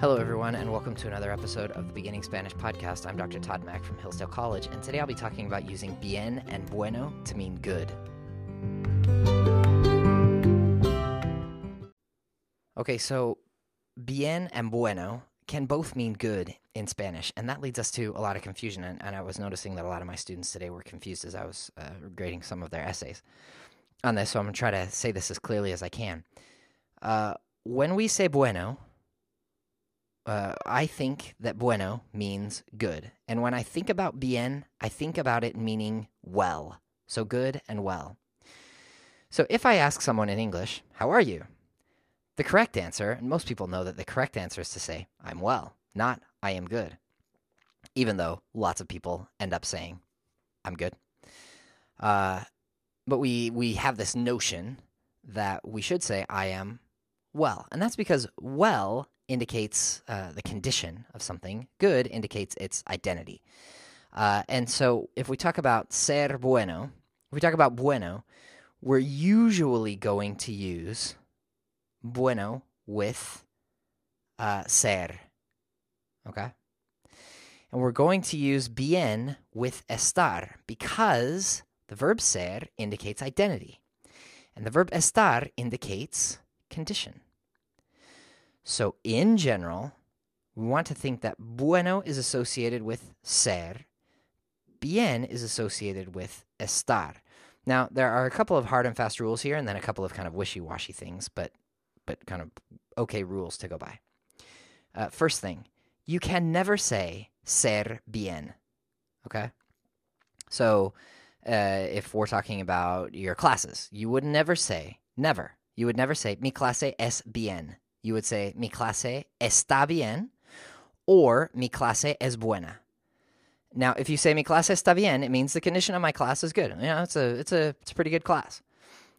Hello, everyone, and welcome to another episode of the Beginning Spanish Podcast. I'm Dr. Todd Mack from Hillsdale College, and today I'll be talking about using bien and bueno to mean good. Okay, so bien and bueno can both mean good in Spanish, and that leads us to a lot of confusion, and I was noticing that a lot of my students today were confused as I was grading some of their essays on this, so I'm going to try to say this as clearly as I can. When we say bueno, I think that bueno means good. And when I think about bien, I think about it meaning well. So good and well. So if I ask someone in English, how are you? The correct answer, and most people know that the correct answer is to say, I'm well, not I am good. Even though lots of people end up saying, I'm good. But we have this notion that we should say, I am well. And that's because well indicates the condition of something. Good indicates its identity. And so if we talk about ser bueno, if we talk about bueno, we're usually going to use bueno with ser, okay? And we're going to use bien with estar because the verb ser indicates identity. And the verb estar indicates condition. So in general, we want to think that bueno is associated with ser, bien is associated with estar. Now, there are a couple of hard and fast rules here and then a couple of kind of wishy-washy things, but kind of okay rules to go by. First thing, you can never say ser bien, okay? So if we're talking about your classes, you would never say, never. You would never say, mi clase es bien. You would say, mi clase está bien, or mi clase es buena. Now, if you say, mi clase está bien, it means the condition of my class is good. You know, it's a pretty good class.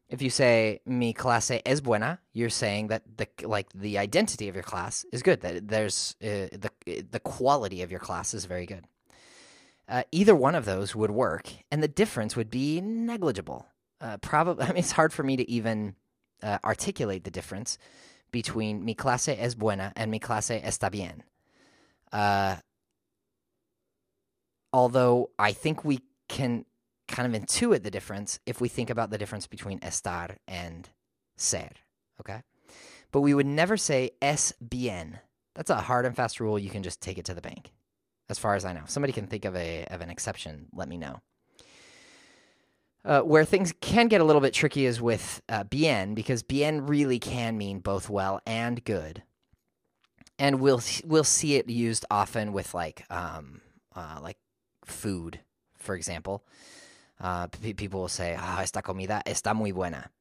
If you say, mi clase es buena, you're saying that the identity of your class is good, that there's the quality of your class is very good. Either one of those would work, and the difference would be negligible. Probably, I mean, it's hard for me to even articulate the difference between mi clase es buena and mi clase está bien. Although I think we can kind of intuit the difference if we think about the difference between estar and ser, okay? But we would never say es bien. That's a hard and fast rule. You can just take it to the bank, as far as I know. If somebody can think of an exception, let me know. Where things can get a little bit tricky is with bien, because bien really can mean both well and good. And we'll see it used often with like food, for example. People will say, esta comida está muy buena,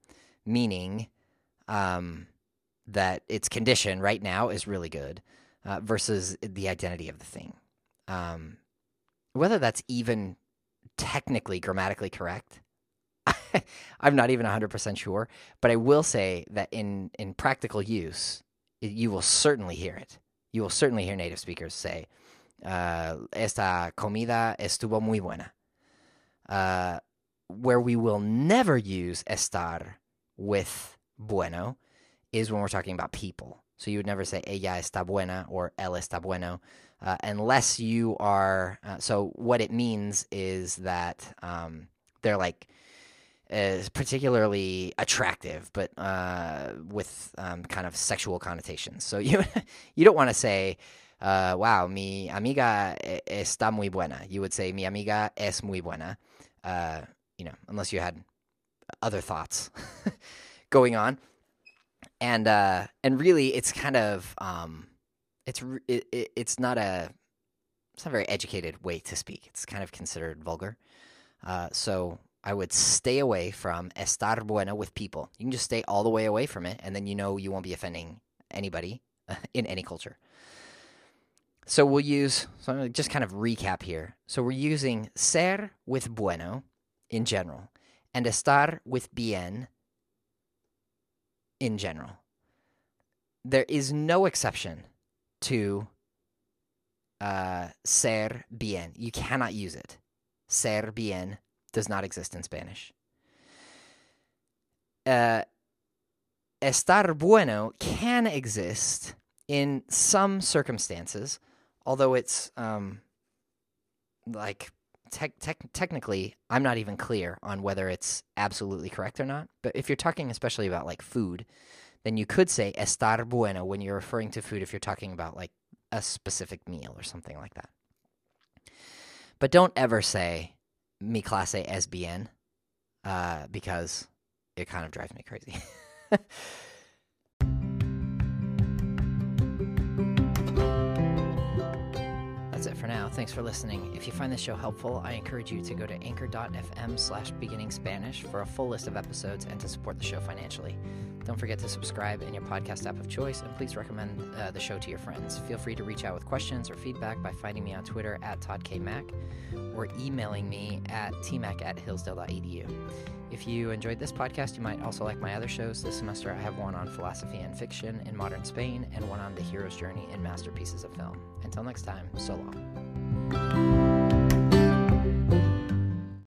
meaning that its condition right now is really good versus the identity of the thing. Whether that's even technically grammatically correct, I'm not even 100% sure, but I will say that in practical use, you will certainly hear it. You will certainly hear native speakers say, esta comida estuvo muy buena, where we will never use estar with bueno is when we're talking about people. So you would never say ella está buena or él está bueno, unless you are, so what it means is that they're like particularly attractive, but with kind of sexual connotations. So you don't want to say, wow, mi amiga está muy buena. You would say mi amiga es muy buena, unless you had other thoughts going on. And really, it's kind of it's not a very educated way to speak. It's kind of considered vulgar. So I would stay away from estar bueno with people. You can just stay all the way away from it, and then you know you won't be offending anybody in any culture. So we'll use. So I'm gonna just kind of recap here. So we're using ser with bueno in general, and estar with bien. In general, there is no exception to ser bien. You cannot use it. Ser bien does not exist in Spanish. Estar bueno can exist in some circumstances, although it's technically, I'm not even clear on whether it's absolutely correct or not. But if you're talking especially about like food, then you could say estar bueno when you're referring to food if you're talking about like a specific meal or something like that. But don't ever say mi clase es bien because it kind of drives me crazy. That's it for now. Thanks for listening. If you find this show helpful, I encourage you to go to anchor.fm/beginning Spanish for a full list of episodes and to support the show financially. Don't forget to subscribe in your podcast app of choice, and please recommend the show to your friends. Feel free to reach out with questions or feedback by finding me on Twitter at Todd K. Mack or emailing me at tmack@hillsdale.edu. If you enjoyed this podcast, you might also like my other shows. This semester, I have one on philosophy and fiction in modern Spain and one on the hero's journey in masterpieces of film. Until next time, so long.